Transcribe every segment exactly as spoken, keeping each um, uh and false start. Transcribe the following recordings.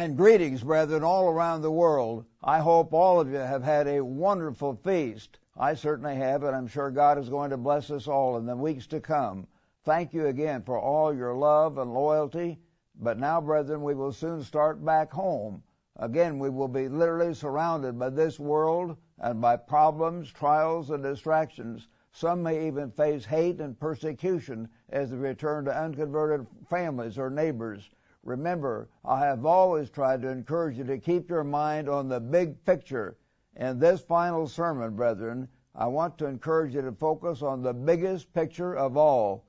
and greetings, brethren, all around the world. I hope all of you have had a wonderful feast. I certainly have, and I'm sure God is going to bless us all in the weeks to come. Thank you again for all your love and loyalty. But now, brethren, we will soon start back home. Again, we will be literally surrounded by this world and by problems, trials, and distractions. Some may even face hate and persecution as they return to unconverted families or neighbors. Remember, I have always tried to encourage you to keep your mind on the big picture. In this final sermon, brethren, I want to encourage you to focus on the biggest picture of all.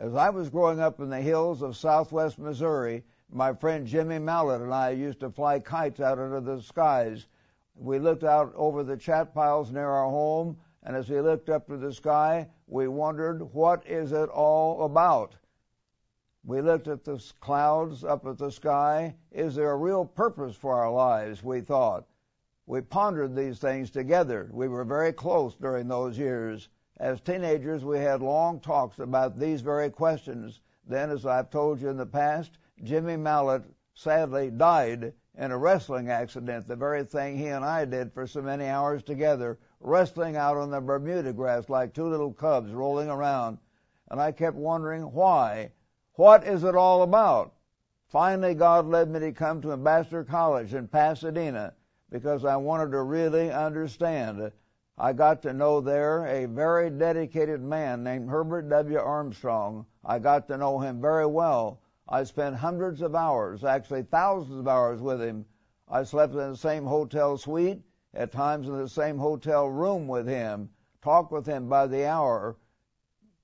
As I was growing up in the hills of southwest Missouri, my friend Jimmy Mallett and I used to fly kites out into the skies. We looked out over the chat piles near our home, and as we looked up to the sky, we wondered, what is it all about? We looked at the clouds up at the sky. Is there a real purpose for our lives, we thought. We pondered these things together. We were very close during those years. As teenagers, we had long talks about these very questions. Then, as I've told you in the past, Jimmy Mallett sadly died in a wrestling accident, the very thing he and I did for so many hours together, wrestling out on the Bermuda grass like two little cubs rolling around. And I kept wondering why. What is it all about? Finally, God led me to come to Ambassador College in Pasadena because I wanted to really understand. I got to know there a very dedicated man named Herbert W. Armstrong. I got to know him very well. I spent hundreds of hours, actually thousands of hours with him. I slept in the same hotel suite, at times in the same hotel room with him, talked with him by the hour.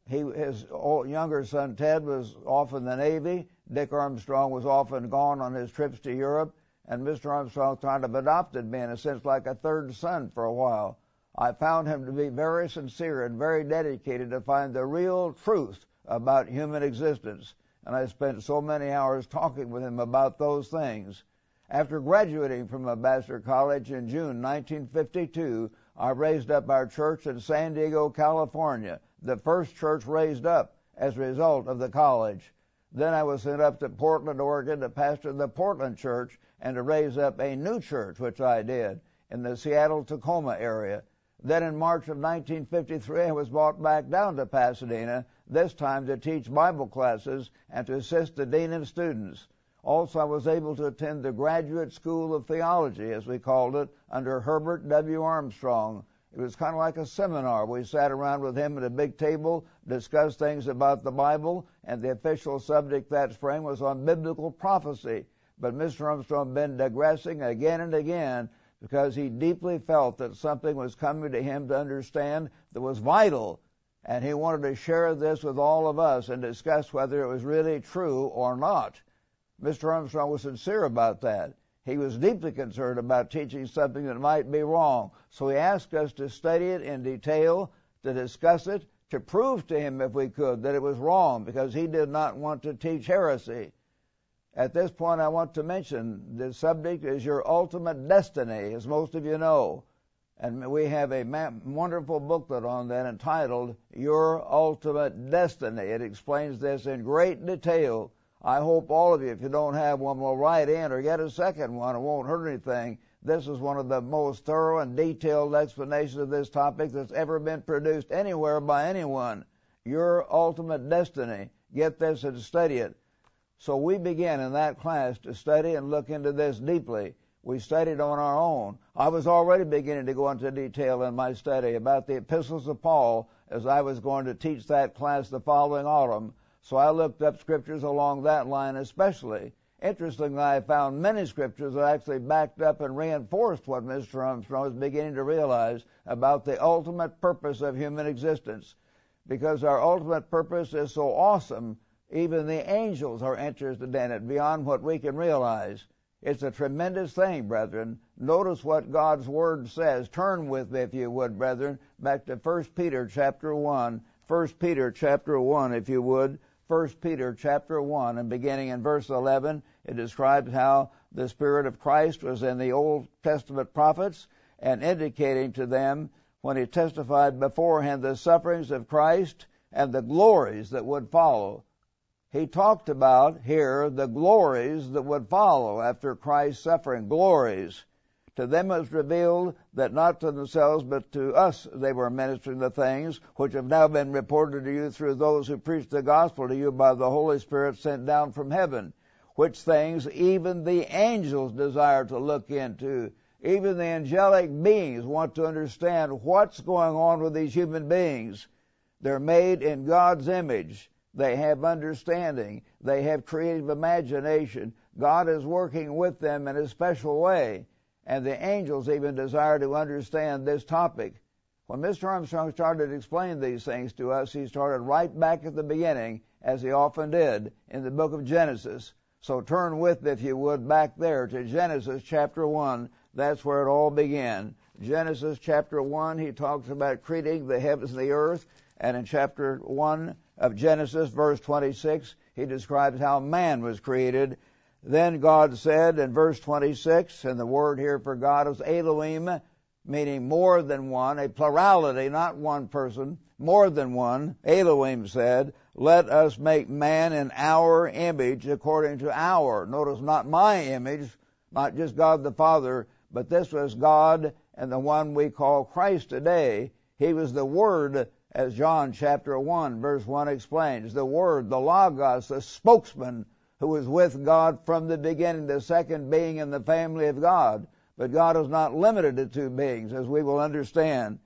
He, his old, younger son, Ted, was off in the Navy. Dick Armstrong was off and gone on his trips to Europe. And Mister Armstrong kind of adopted me, in a sense, like a third son for a while. I found him to be very sincere and very dedicated to find the real truth about human existence. And I spent so many hours talking with him about those things. After graduating from Ambassador College in June nineteen fifty-two, I raised up our church in San Diego, California, the first church raised up as a result of the college. Then I was sent up to Portland, Oregon to pastor the Portland church and to raise up a new church, which I did, in the Seattle-Tacoma area. Then in March of nineteen fifty-three, I was brought back down to Pasadena, this time to teach Bible classes and to assist the dean and students. Also, I was able to attend the Graduate School of Theology, as we called it, under Herbert W. Armstrong. It was kind of like a seminar. We sat around with him at a big table, discussed things about the Bible, and the official subject that spring was on biblical prophecy. But Mister Armstrong had been digressing again and again, because he deeply felt that something was coming to him to understand that was vital, and he wanted to share this with all of us and discuss whether it was really true or not. Mister Armstrong was sincere about that. He was deeply concerned about teaching something that might be wrong, so he asked us to study it in detail, to discuss it, to prove to him, if we could, that it was wrong, because he did not want to teach heresy. At this point, I want to mention the subject is Your Ultimate Destiny, as most of you know. And we have a ma- wonderful booklet on that entitled Your Ultimate Destiny. It explains this in great detail. I hope all of you, if you don't have one, will write in or get a second one. It won't hurt anything. This is one of the most thorough and detailed explanations of this topic that's ever been produced anywhere by anyone. Your Ultimate Destiny. Get this and study it. So we began in that class to study and look into this deeply. We studied on our own. I was already beginning to go into detail in my study about the epistles of Paul as I was going to teach that class the following autumn. So I looked up scriptures along that line especially. Interestingly, I found many scriptures that actually backed up and reinforced what Mister Armstrong was beginning to realize about the ultimate purpose of human existence. Because our ultimate purpose is so awesome, even the angels are interested in it beyond what we can realize. It's a tremendous thing, brethren. Notice what God's Word says. Turn with me, if you would, brethren, back to First Peter chapter one. First Peter chapter one, if you would. First Peter chapter one, and beginning in verse eleven, it describes how the Spirit of Christ was in the Old Testament prophets and indicating to them when he testified beforehand the sufferings of Christ and the glories that would follow. he talked about here the glories that would follow after Christ's suffering. Glories. To them it was revealed that not to themselves, but to us they were ministering the things which have now been reported to you through those who preached the gospel to you by the Holy Spirit sent down from heaven, which things even the angels desire to look into. Even the angelic beings want to understand what's going on with these human beings. They're made in God's image. They have understanding. They have creative imagination. God is working with them in a special way. And the angels even desire to understand this topic. When Mister Armstrong started to explain these things to us, he started right back at the beginning, as he often did, in the book of Genesis. So turn with me, if you would, back there to Genesis chapter one. That's where it all began. Genesis chapter one, he talks about creating the heavens and the earth. And in chapter one of Genesis, verse twenty-six, he describes how man was created. Then God said in verse twenty-six, and the word here for God is Elohim, meaning more than one, a plurality, not one person, more than one. Elohim said, let us make man in our image according to our. Notice, not my image, not just God the Father, but this was God and the one we call Christ today. He was the Word, as John chapter one, verse one explains. The Word, the Logos, the spokesman, who was with God from the beginning, the second being in the family of God. But God is not limited to two beings, as we will understand.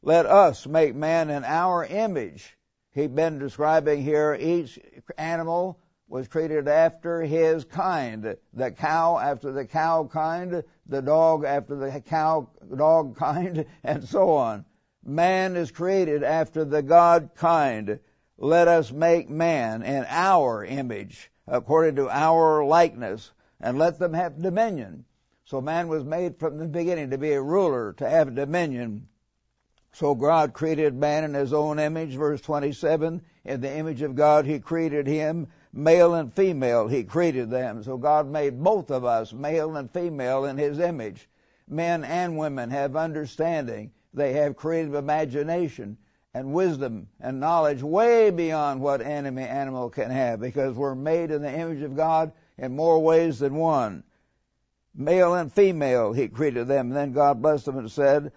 Let us make man in our image. He's been describing here each animal was created after his kind. The cow after the cow kind, the dog after the cow dog kind, and so on. Man is created after the God kind. Let us make man in our image, according to our likeness, and let them have dominion. So man was made from the beginning to be a ruler, to have dominion. So God created man in his own image, verse twenty-seven. In the image of God he created him, male and female he created them. So God made both of us, male and female, in his image. Men and women have understanding. They have creative imagination and wisdom and knowledge way beyond what any animal can have, because we're made in the image of God in more ways than one. Male and female he created them. And then God blessed them and said,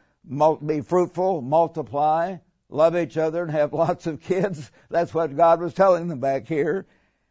be fruitful, multiply, love each other, and have lots of kids. That's what God was telling them back here.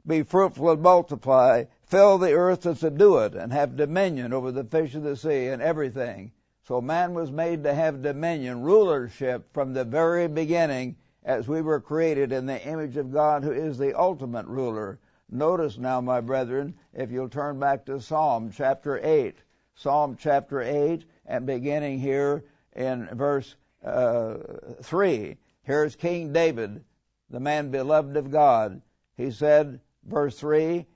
Be fruitful and multiply, fill the earth and subdue it, and have dominion over the fish of the sea and everything. So man was made to have dominion, rulership, from the very beginning, as we were created in the image of God, who is the ultimate ruler. Notice now, my brethren, if you'll turn back to Psalm chapter eight. Psalm chapter eight, and beginning here in verse uh, three. Here's King David, the man beloved of God. He said, verse three,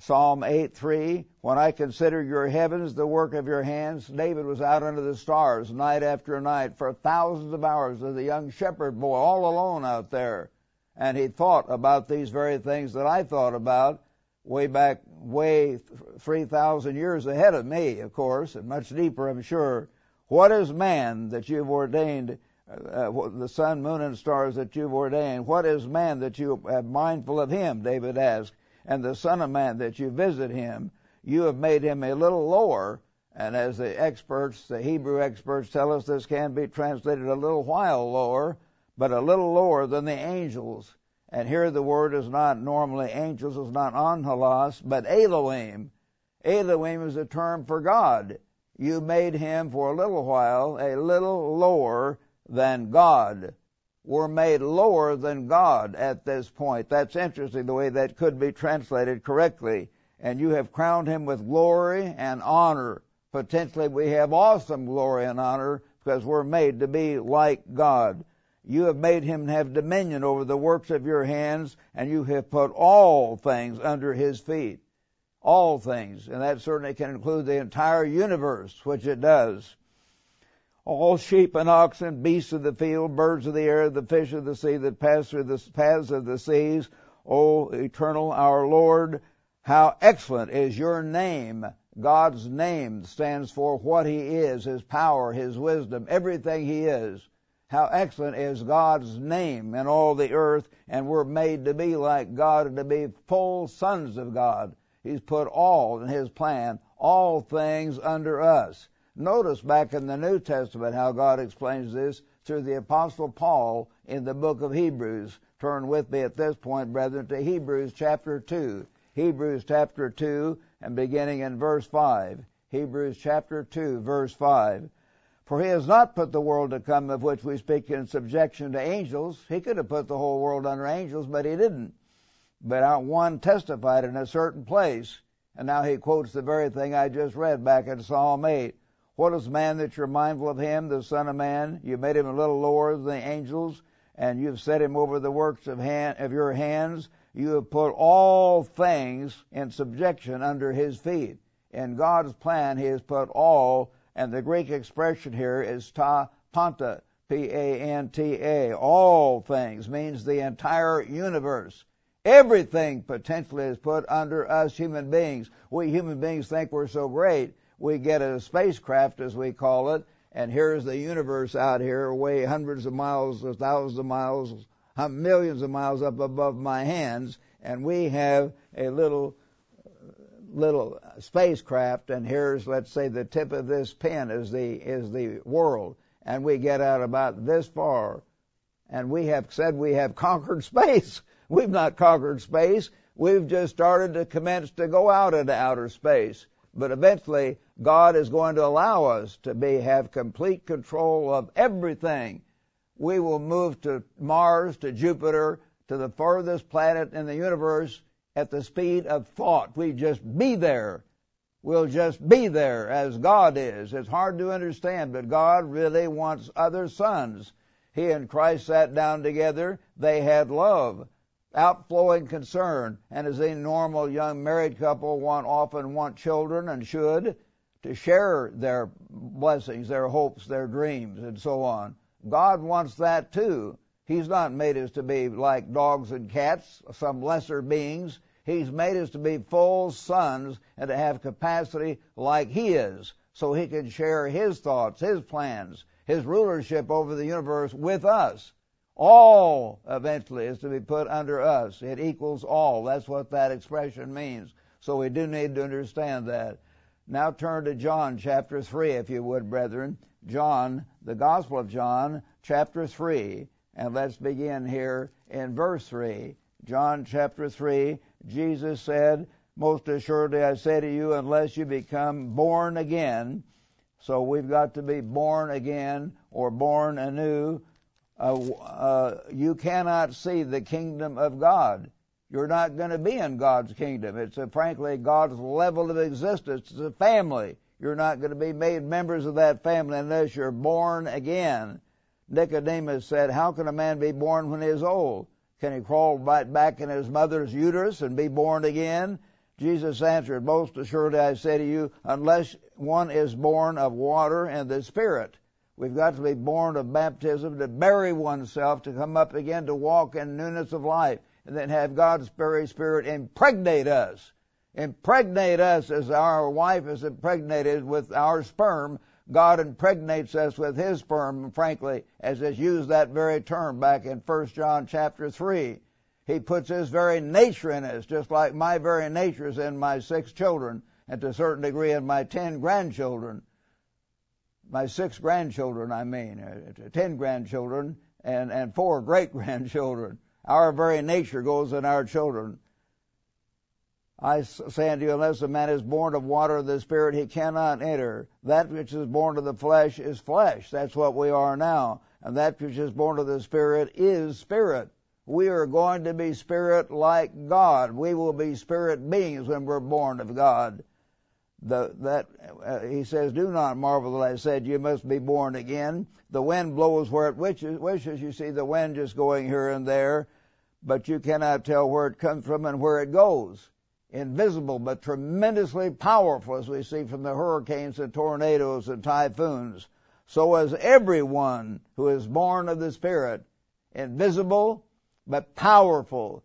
Psalm eight three, when I consider your heavens, the work of your hands. David was out under the stars night after night for thousands of hours as a young shepherd boy, all alone out there. And he thought about these very things that I thought about way back, way three thousand years ahead of me, of course, and much deeper, I'm sure. What is man that you've ordained, uh, the sun, moon, and stars that you've ordained? What is man that you are mindful of him, David asked, and the Son of Man that you visit him? You have made him a little lower, and as the experts, the Hebrew experts tell us, this can be translated a little while lower, but a little lower than the angels. And here the word is not normally angels, is not angelos, but Elohim. Elohim is a term for God. You made him for a little while a little lower than God. We're made lower than God at this point. That's interesting, the way that could be translated correctly. And you have crowned him with glory and honor. Potentially we have awesome glory and honor, because we're made to be like God. You have made him have dominion over the works of your hands, and you have put all things under his feet. All things. And that certainly can include the entire universe, which it does. All sheep and oxen, beasts of the field, birds of the air, the fish of the sea that pass through the paths of the seas. O eternal our Lord, how excellent is your name. God's name stands for what he is, his power, his wisdom, everything he is. How excellent is God's name in all the earth, and we're made to be like God and to be full sons of God. He's put all in His plan, all things under us. Notice back in the New Testament how God explains this through the Apostle Paul in the book of Hebrews. Turn with me at this point, brethren, to Hebrews chapter two. Hebrews chapter two and beginning in verse five. Hebrews chapter two, verse five. For He has not put the world to come of which we speak in subjection to angels. He could have put the whole world under angels, but He didn't. But out one testified in a certain place. And now he quotes the very thing I just read back in Psalm eight. What is man that you're mindful of him, the Son of Man? You made him a little lower than the angels, and you've set him over the works of, hand, of your hands. You have put all things in subjection under His feet. In God's plan, He has put all. And the Greek expression here is ta panta, P A N T A. All things means the entire universe. Everything potentially is put under us human beings. We human beings think we're so great. We get a spacecraft, as we call it, and here's the universe out here, way hundreds of miles, thousands of miles, millions of miles up above my hands, and we have a little... little spacecraft, and here's, let's say, the tip of this pin is the is the world, and we get out about this far, and we have said we have conquered space. We've not conquered space. We've just started to commence to go out into outer space. But eventually, God is going to allow us to be have complete control of everything. We will move to Mars, to Jupiter, to the furthest planet in the universe, at the speed of thought. We just be there. We'll just be there as God is. It's hard to understand, but God really wants other sons. He and Christ sat down together. They had love, outflowing concern, and as a normal young married couple want often want children and should, to share their blessings, their hopes, their dreams, and so on. God wants that too. He's not made us to be like dogs and cats, some lesser beings. He's made us to be full sons and to have capacity like He is, so He can share His thoughts, His plans, His rulership over the universe with us. All eventually is to be put under us. It equals all. That's what that expression means. So we do need to understand that. Now turn to John chapter three, if you would, brethren. John, the Gospel of John, chapter three. And let's begin here in verse three. John chapter three, Jesus said, most assuredly I say to you, unless you become born again. So we've got to be born again or born anew. Uh, uh, you cannot see the kingdom of God. You're not going to be in God's kingdom. It's a, frankly God's level of existence. It's a family. You're not going to be made members of that family unless you're born again. Nicodemus said, how can a man be born when he is old? Can he crawl right back in his mother's uterus and be born again? Jesus answered, most assuredly I say to you, unless one is born of water and the Spirit. We've got to be born of baptism to bury oneself, to come up again, to walk in newness of life, and then have God's very Spirit impregnate us. Impregnate us as our wife is impregnated with our sperm. God impregnates us with His sperm, frankly, as is used that very term back in First John chapter three. He puts His very nature in us, just like my very nature is in my six children, and to a certain degree in my ten grandchildren. My six grandchildren, I mean, ten grandchildren and, and four great-grandchildren. Our very nature goes in our children. I say unto you, unless a man is born of water and the Spirit, he cannot enter. That which is born of the flesh is flesh. That's what we are now. And that which is born of the Spirit is Spirit. We are going to be Spirit like God. We will be Spirit beings when we're born of God. The, that uh, He says, do not marvel that I said you must be born again. The wind blows where it wishes. wishes. You see the wind just going here and there, but you cannot tell where it comes from and where it goes. Invisible but tremendously powerful, as we see from the hurricanes and tornadoes and typhoons. So is everyone who is born of the Spirit, invisible but powerful.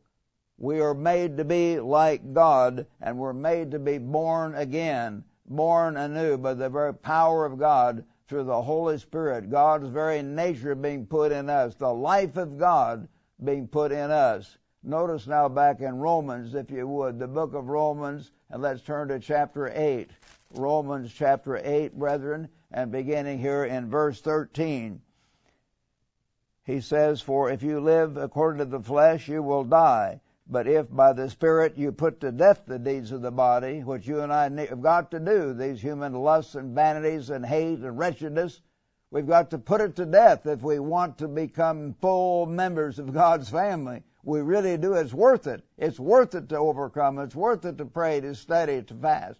We are made to be like God, and we're made to be born again, born anew by the very power of God through the Holy Spirit, God's very nature being put in us, the life of God being put in us. Notice now back in Romans, if you would, the book of Romans, and let's turn to chapter eight. Romans chapter eight, brethren, and beginning here in verse thirteen. He says, "For if you live according to the flesh, you will die. But if by the Spirit you put to death the deeds of the body," which you and I have got to do, these human lusts and vanities and hate and wretchedness, we've got to put it to death if we want to become full members of God's family. We really do. It's worth it. It's worth it to overcome. It's worth it to pray, to study, to fast.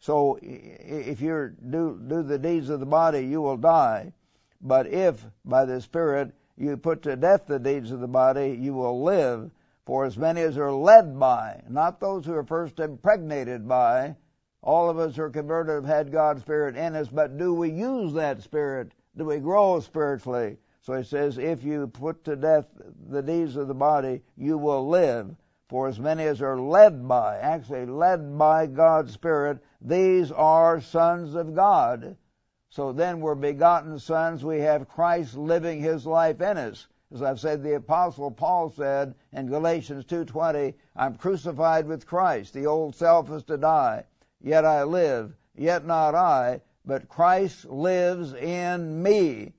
So if you do, do the deeds of the body, you will die. But if by the Spirit you put to death the deeds of the body, you will live. For as many as are led by, not those who are first impregnated by, all of us who are converted have had God's Spirit in us, but do we use that Spirit? Do we grow spiritually? So he says, if you put to death the deeds of the body, you will live. For as many as are led by, actually led by God's Spirit, these are sons of God. So then we're begotten sons. We have Christ living his life in us. As I've said, the Apostle Paul said in Galatians two twenty, "I'm crucified with Christ. The old self is to die. Yet I live. Yet not I, but Christ lives in me."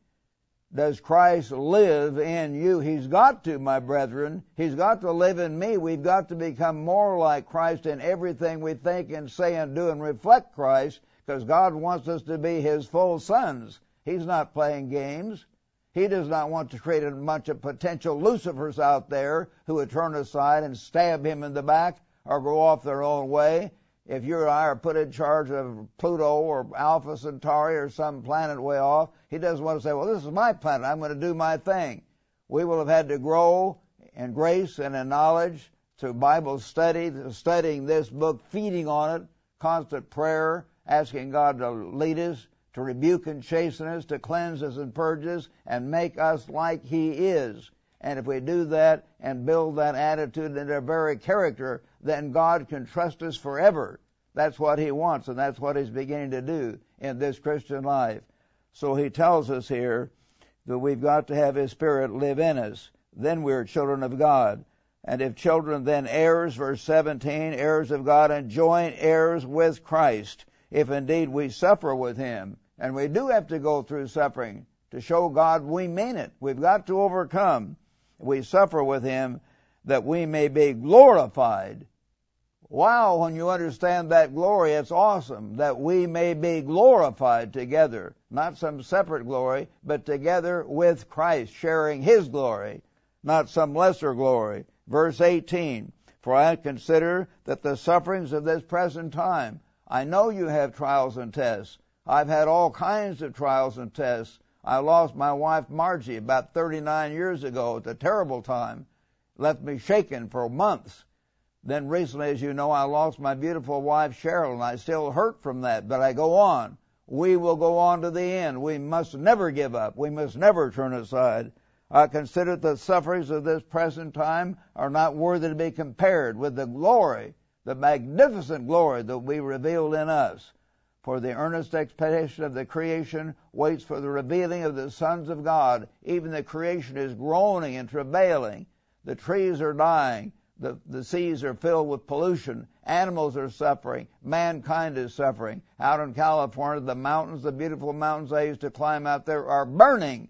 Does Christ live in you? He's got to, my brethren. He's got to live in me. We've got to become more like Christ in everything we think and say and do and reflect Christ, because God wants us to be his full sons. He's not playing games. He does not want to create a bunch of potential Lucifers out there who would turn aside and stab him in the back or go off their own way. If you and I are put in charge of Pluto or Alpha Centauri or some planet way off, he doesn't want to say, "Well, this is my planet. I'm going to do my thing." We will have had to grow in grace and in knowledge through Bible study, studying this book, feeding on it, constant prayer, asking God to lead us, to rebuke and chasten us, to cleanse us and purge us, and make us like he is. And if we do that and build that attitude into our very character, then God can trust us forever. That's what he wants, and that's what he's beginning to do in this Christian life. So he tells us here that we've got to have his Spirit live in us. Then we're children of God. And if children, then heirs, verse seventeen, heirs of God, and joint heirs with Christ, if indeed we suffer with him. And we do have to go through suffering to show God we mean it. We've got to overcome. We suffer with him that we may be glorified. Wow, when you understand that glory, it's awesome. That we may be glorified together. Not some separate glory, but together with Christ, sharing his glory, not some lesser glory. Verse eighteen, "For I consider that the sufferings of this present time," I know you have trials and tests. I've had all kinds of trials and tests. I lost my wife, Margie, about thirty-nine years ago at a terrible time. Left me shaken for months. Then recently, as you know, I lost my beautiful wife, Cheryl, and I still hurt from that, but I go on. We will go on to the end. We must never give up. We must never turn aside. I consider that the sufferings of this present time are not worthy to be compared with the glory, the magnificent glory that we revealed in us. For the earnest expectation of the creation waits for the revealing of the sons of God. Even the creation is groaning and travailing. The trees are dying. The, the seas are filled with pollution. Animals are suffering. Mankind is suffering. Out in California, the mountains, the beautiful mountains I used to climb out there, are burning.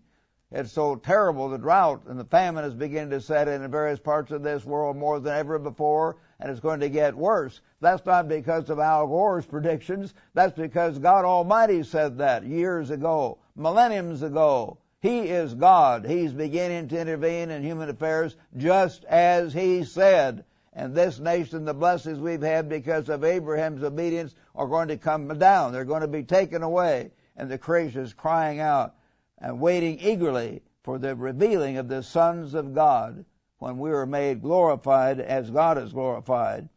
It's so terrible, the drought and the famine is beginning to set in in various parts of this world more than ever before, and it's going to get worse. That's not because of Al Gore's predictions. That's because God Almighty said that years ago, millenniums ago. He is God. He's beginning to intervene in human affairs just as he said. And this nation, the blessings we've had because of Abraham's obedience, are going to come down. They're going to be taken away. And the creation is crying out and waiting eagerly for the revealing of the sons of God, when we were made glorified as God is glorified.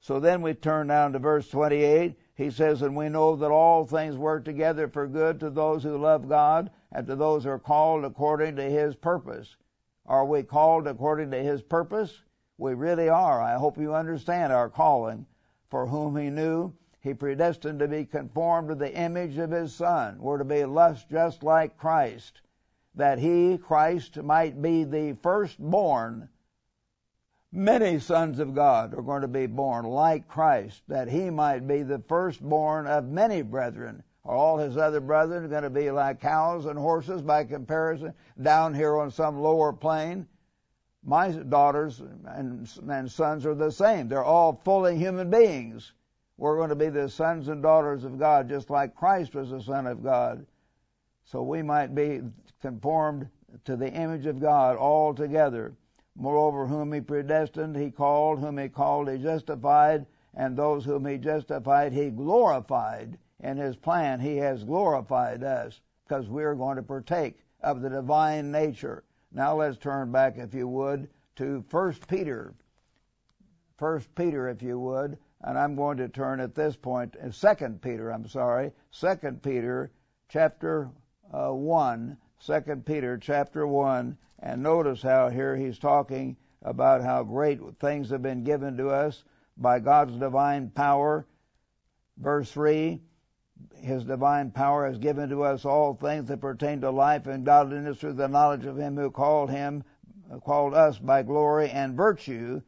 So then we turn down to verse twenty-eight. He says, "And we know that all things work together for good to those who love God and to those who are called according to his purpose." Are we called according to his purpose? We really are. I hope you understand our calling. "For whom he knew, He predestined to be conformed to the image of His Son. We're to be less just like Christ, that He, Christ, might be the firstborn. Many sons of God are going to be born like Christ, that He might be the firstborn of many brethren. All His other brethren are going to be like cows and horses by comparison down here on some lower plane. My daughters and, and sons are the same. They're all fully human beings. We're going to be the sons and daughters of God, just like Christ was the Son of God. So we might be conformed to the image of God altogether. Moreover, whom He predestined, He called. Whom He called, He justified. And those whom He justified, He glorified. In His plan, He has glorified us because we're going to partake of the divine nature. Now let's turn back, if you would, to First Peter. First Peter, if you would. And I'm going to turn at this point, Second Peter, I'm sorry, Second Peter chapter uh, one, Second Peter chapter one, and notice how here he's talking about how great things have been given to us by God's divine power. Verse three, His divine power has given to us all things that pertain to life and godliness through the knowledge of Him who called him, called us by glory and virtue,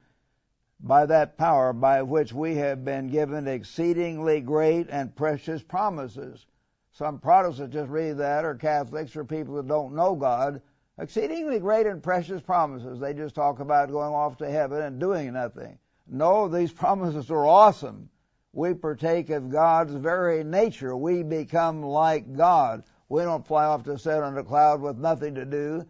by that power by which we have been given exceedingly great and precious promises. Some Protestants just read that, or Catholics, or people who don't know God. Exceedingly great and precious promises. They just talk about going off to heaven and doing nothing. No, these promises are awesome. We partake of God's very nature. We become like God. We don't fly off to sit on a cloud with nothing to do.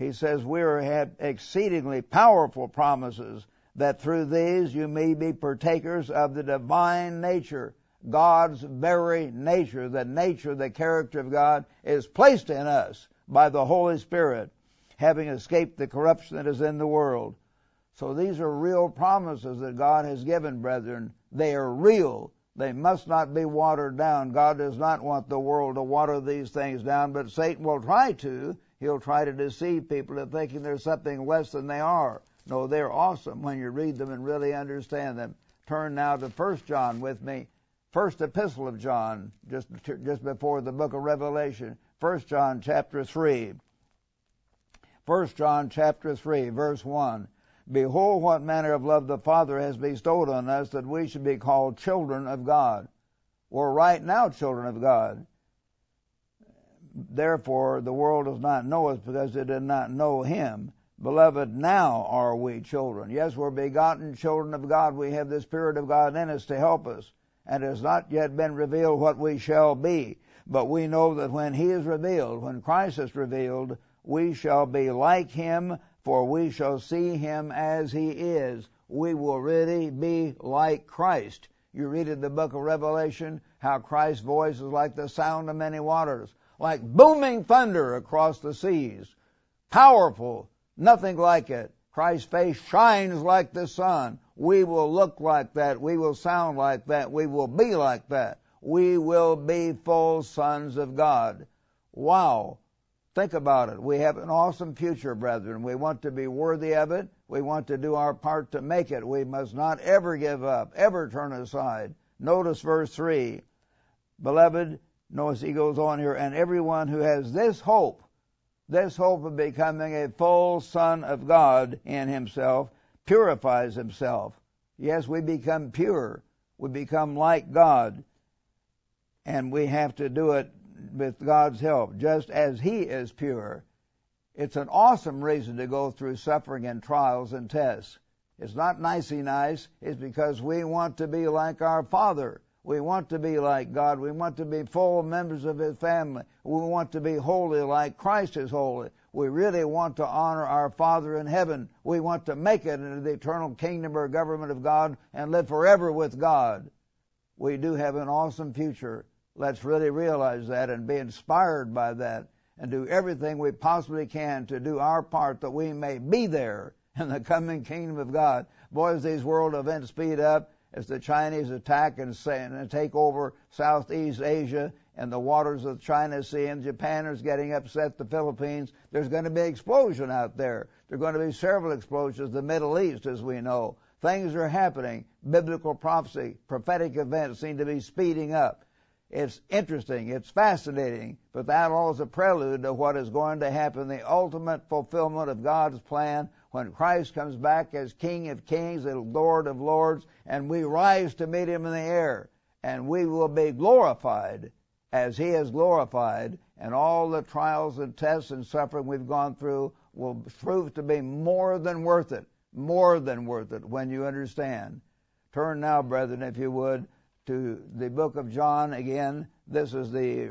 He says we have exceedingly powerful promises, that through these you may be partakers of the divine nature. God's very nature, the nature, the character of God, is placed in us by the Holy Spirit, having escaped the corruption that is in the world. So these are real promises that God has given, brethren. They are real. They must not be watered down. God does not want the world to water these things down, but Satan will try to. He'll try to deceive people into thinking there's something less than they are. No, they're awesome when you read them and really understand them. Turn now to First John with me. First Epistle of John, just, just before the book of Revelation. First John chapter three. First John chapter three, verse one. Behold, what manner of love the Father has bestowed on us, that we should be called children of God. We're right now children of God. Therefore, the world does not know us because it did not know Him. Beloved, now are we children. Yes, we're begotten children of God. We have the Spirit of God in us to help us. And it has not yet been revealed what we shall be. But we know that when He is revealed, when Christ is revealed, we shall be like Him, for we shall see Him as He is. We will really be like Christ. You read in the book of Revelation how Christ's voice is like the sound of many waters, like booming thunder across the seas. Powerful. Nothing like it. Christ's face shines like the sun. We will look like that. We will sound like that. We will be like that. We will be full sons of God. Wow. Think about it. We have an awesome future, brethren. We want to be worthy of it. We want to do our part to make it. We must not ever give up, ever turn aside. Notice verse three. Beloved, notice he goes on here, and everyone who has this hope, this hope of becoming a full son of God in himself, purifies himself. Yes, we become pure. We become like God. And we have to do it with God's help, just as He is pure. It's an awesome reason to go through suffering and trials and tests. It's not nicey nice. It's because we want to be like our Father. We want to be like God. We want to be full members of His family. We want to be holy like Christ is holy. We really want to honor our Father in heaven. We want to make it into the eternal kingdom or government of God and live forever with God. We do have an awesome future. Let's really realize that and be inspired by that and do everything we possibly can to do our part that we may be there in the coming kingdom of God. Boys, these world events speed up as the Chinese attack and take over Southeast Asia and the waters of the China Sea, and Japan is getting upset, the Philippines. There's going to be an explosion out there. There are going to be several explosions. The Middle East, as we know. Things are happening. Biblical prophecy, prophetic events seem to be speeding up. It's interesting. It's fascinating. But that all is a prelude to what is going to happen, the ultimate fulfillment of God's plan when Christ comes back as King of Kings and Lord of Lords, and we rise to meet Him in the air. And we will be glorified as He is glorified. And all the trials and tests and suffering we've gone through will prove to be more than worth it. More than worth it when you understand. Turn now, brethren, if you would, to the book of John again. This is the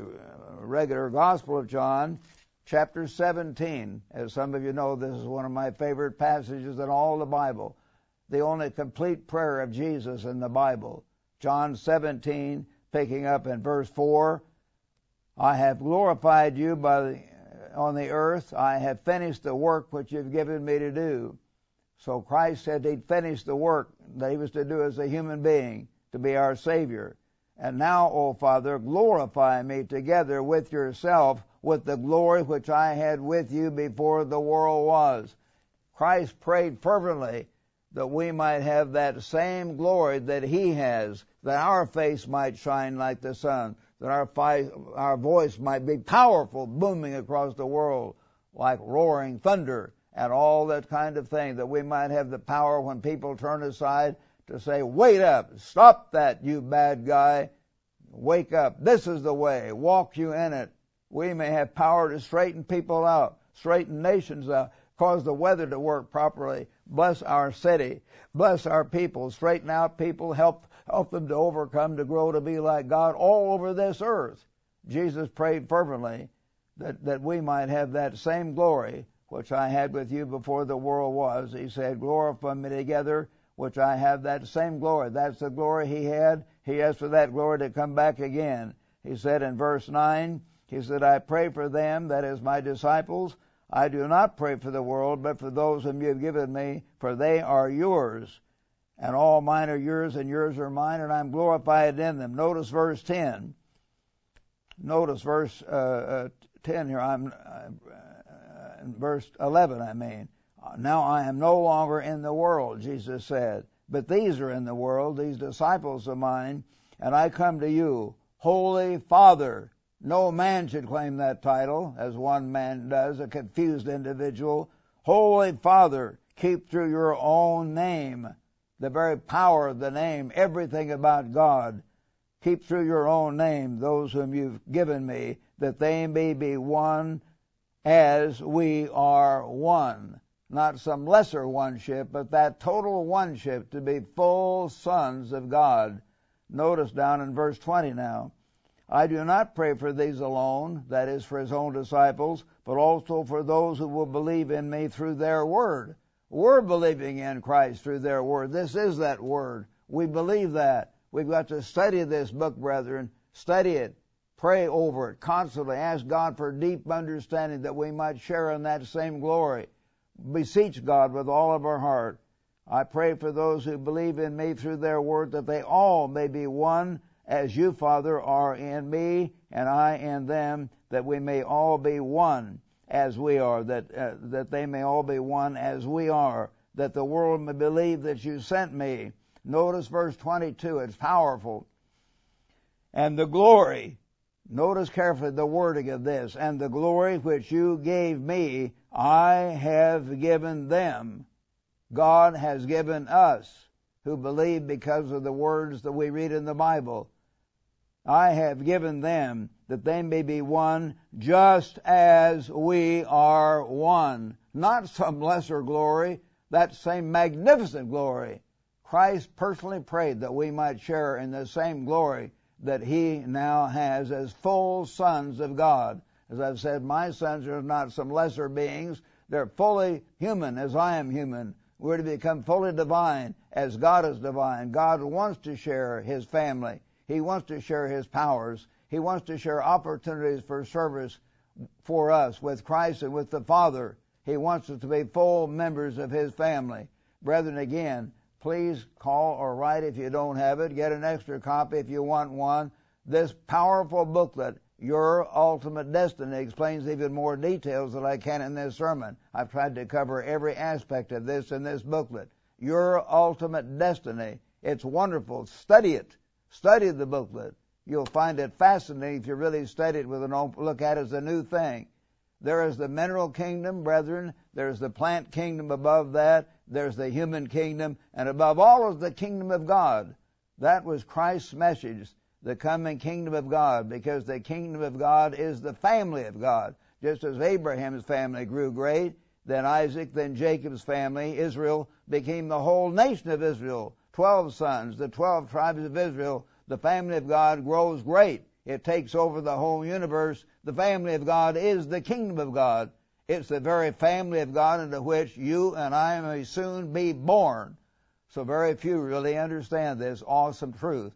regular Gospel of John, chapter seventeen. As some of you know, this is one of my favorite passages in all the Bible. The only complete prayer of Jesus in the Bible. John seventeen, picking up in verse four. I have glorified you by the, on the earth. I have finished the work which you've given me to do. So Christ said He'd finished the work that He was to do as a human being, to be our Savior. And now, O Father, glorify me together with yourself, with the glory which I had with you before the world was. Christ prayed fervently that we might have that same glory that He has, that our face might shine like the sun, that our, fi- our voice might be powerful, booming across the world like roaring thunder, and all that kind of thing, that we might have the power when people turn aside to say, wait up, stop that, you bad guy, wake up, this is the way, walk you in it. We may have power to straighten people out, straighten nations out, cause the weather to work properly, bless our city, bless our people, straighten out people, help, help them to overcome, to grow, to be like God all over this earth. Jesus prayed fervently that, that we might have that same glory which I had with you before the world was. He said, glorify me together, which I have that same glory. That's the glory He had. He asked for that glory to come back again. He said in verse nine, He said, I pray for them, that is my disciples. I do not pray for the world, but for those whom you have given me, for they are yours. And all mine are yours, and yours are mine, and I'm glorified in them. Notice verse ten. Notice verse uh, uh, ten here. I'm... Uh, In verse eleven, I mean. Now I am no longer in the world, Jesus said, but these are in the world, these disciples of mine, and I come to you, Holy Father. No man should claim that title, as one man does, a confused individual. Holy Father, keep through your own name, the very power of the name, everything about God. Keep through your own name those whom you've given me, that they may be one as we are one. Not some lesser one-ship, but that total one-ship, to be full sons of God. Notice down in verse twenty now. I do not pray for these alone, that is for His own disciples, but also for those who will believe in me through their word. We're believing in Christ through their word. This is that word. We believe that. We've got to study this book, brethren. Study it. Pray over it constantly. Ask God for deep understanding that we might share in that same glory. Beseech God with all of our heart. I pray for those who believe in me through their word, that they all may be one as you, Father, are in me and I in them, that we may all be one as we are, that uh, that they may all be one as we are, that the world may believe that you sent me. Notice verse twenty-two. It's powerful. And the glory... Notice carefully the wording of this. And the glory which you gave me, I have given them. God has given us who believe because of the words that we read in the Bible. I have given them that they may be one just as we are one. Not some lesser glory, that same magnificent glory. Christ personally prayed that we might share in the same glory that He now has as full sons of God. As I've said, my sons are not some lesser beings. They're fully human as I am human. We're to become fully divine as God is divine. God wants to share His family. He wants to share His powers. He wants to share opportunities for service for us with Christ and with the Father. He wants us to be full members of His family. Brethren, again, please call or write if you don't have it. Get an extra copy if you want one. This powerful booklet, Your Ultimate Destiny, explains even more details than I can in this sermon. I've tried to cover every aspect of this in this booklet. Your Ultimate Destiny. It's wonderful. Study it. Study the booklet. You'll find it fascinating if you really study it with an open look at it as a new thing. There is the mineral kingdom, brethren. There's the plant kingdom above that. There's the human kingdom. And above all is the kingdom of God. That was Christ's message, the coming kingdom of God, because the kingdom of God is the family of God. Just as Abraham's family grew great, then Isaac, then Jacob's family, Israel, became the whole nation of Israel. Twelve sons, the twelve tribes of Israel. The family of God grows great. It takes over the whole universe. The family of God is the kingdom of God. It's the very family of God into which you and I may soon be born. So very few really understand this awesome truth.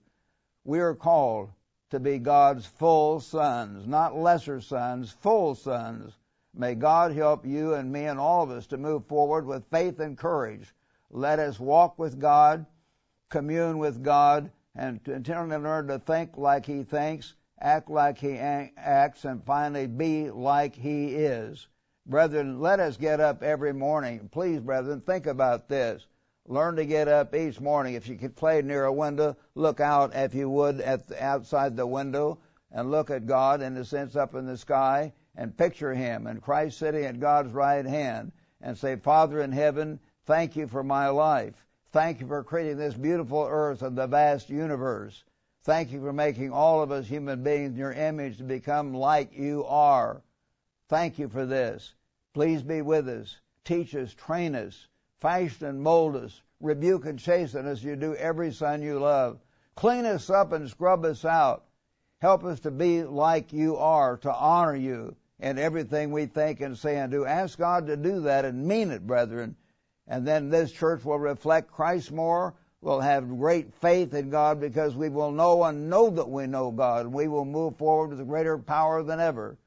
We are called to be God's full sons, not lesser sons, full sons. May God help you and me and all of us to move forward with faith and courage. Let us walk with God, commune with God, and continue to learn to think like He thinks, act like He acts, and finally be like He is. Brethren, let us get up every morning. Please, brethren, think about this. Learn to get up each morning. If you could play near a window, look out, if you would, at the, outside the window, and look at God, in a sense, up in the sky, and picture Him, and Christ sitting at God's right hand, and say, Father in heaven, thank You for my life. Thank You for creating this beautiful earth and the vast universe. Thank You for making all of us human beings in Your image to become like You are. Thank You for this. Please be with us. Teach us, train us, fashion and mold us, rebuke and chasten us as You do every son You love. Clean us up and scrub us out. Help us to be like You are, to honor You in everything we think and say and do. Ask God to do that and mean it, brethren. And then this church will reflect Christ more. We'll have great faith in God because we will know and know that we know God. And we will move forward with greater power than ever.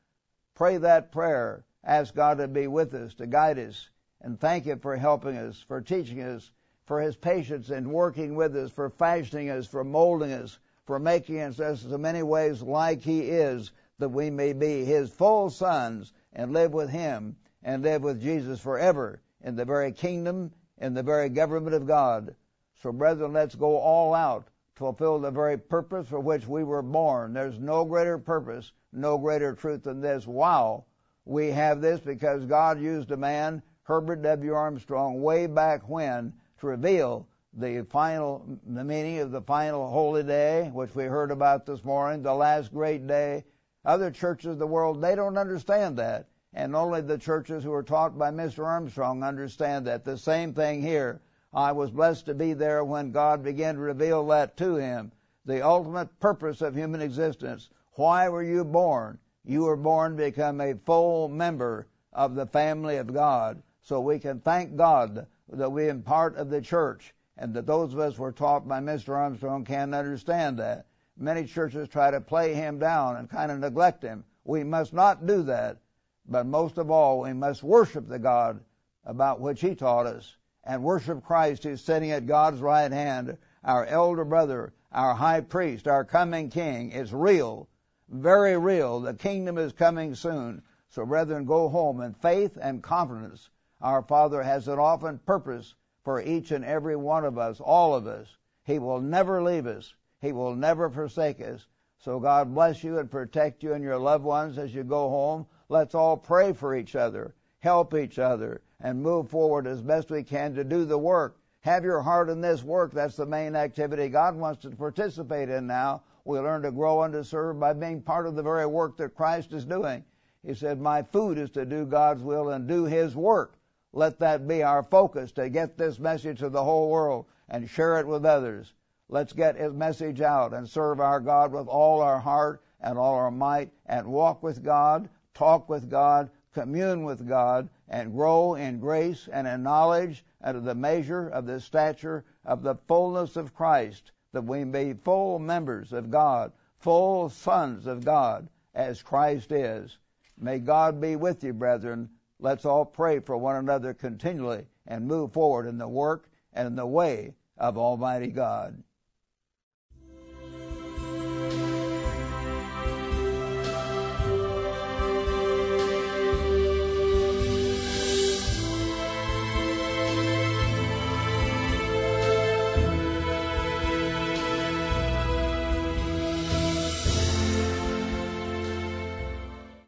Pray that prayer. Ask God to be with us, to guide us. And thank Him for helping us, for teaching us, for His patience in working with us, for fashioning us, for molding us, for making us in many ways like He is, that we may be His full sons and live with Him and live with Jesus forever, in the very kingdom, in the very government of God. So, brethren, let's go all out to fulfill the very purpose for which we were born. There's no greater purpose, no greater truth than this. Wow! We have this because God used a man, Herbert W. Armstrong, way back when, to reveal the final, the meaning of the final holy day, which we heard about this morning, the last great day. Other churches of the world, they don't understand that. And only the churches who are taught by Mister Armstrong understand that. The same thing here. I was blessed to be there when God began to reveal that to him. The ultimate purpose of human existence. Why were you born? You were born to become a full member of the family of God. So we can thank God that we are part of the church and that those of us who are taught by Mister Armstrong can understand that. Many churches try to play him down and kind of neglect him. We must not do that. But most of all, we must worship the God about which He taught us and worship Christ who's sitting at God's right hand, our elder brother, our high priest, our coming king. It's real, very real. The kingdom is coming soon. So, brethren, go home in faith and confidence. Our Father has an often purpose for each and every one of us, all of us. He will never leave us. He will never forsake us. So God bless you and protect you and your loved ones as you go home. Let's all pray for each other, help each other, and move forward as best we can to do the work. Have your heart in this work. That's the main activity God wants us to participate in now. We learn to grow and to serve by being part of the very work that Christ is doing. He said, my food is to do God's will and do His work. Let that be our focus, to get this message to the whole world and share it with others. Let's get His message out and serve our God with all our heart and all our might and walk with God, talk with God, commune with God, and grow in grace and in knowledge out of the measure of the stature of the fullness of Christ, that we may be full members of God, full sons of God, as Christ is. May God be with you, brethren. Let's all pray for one another continually and move forward in the work and in the way of Almighty God.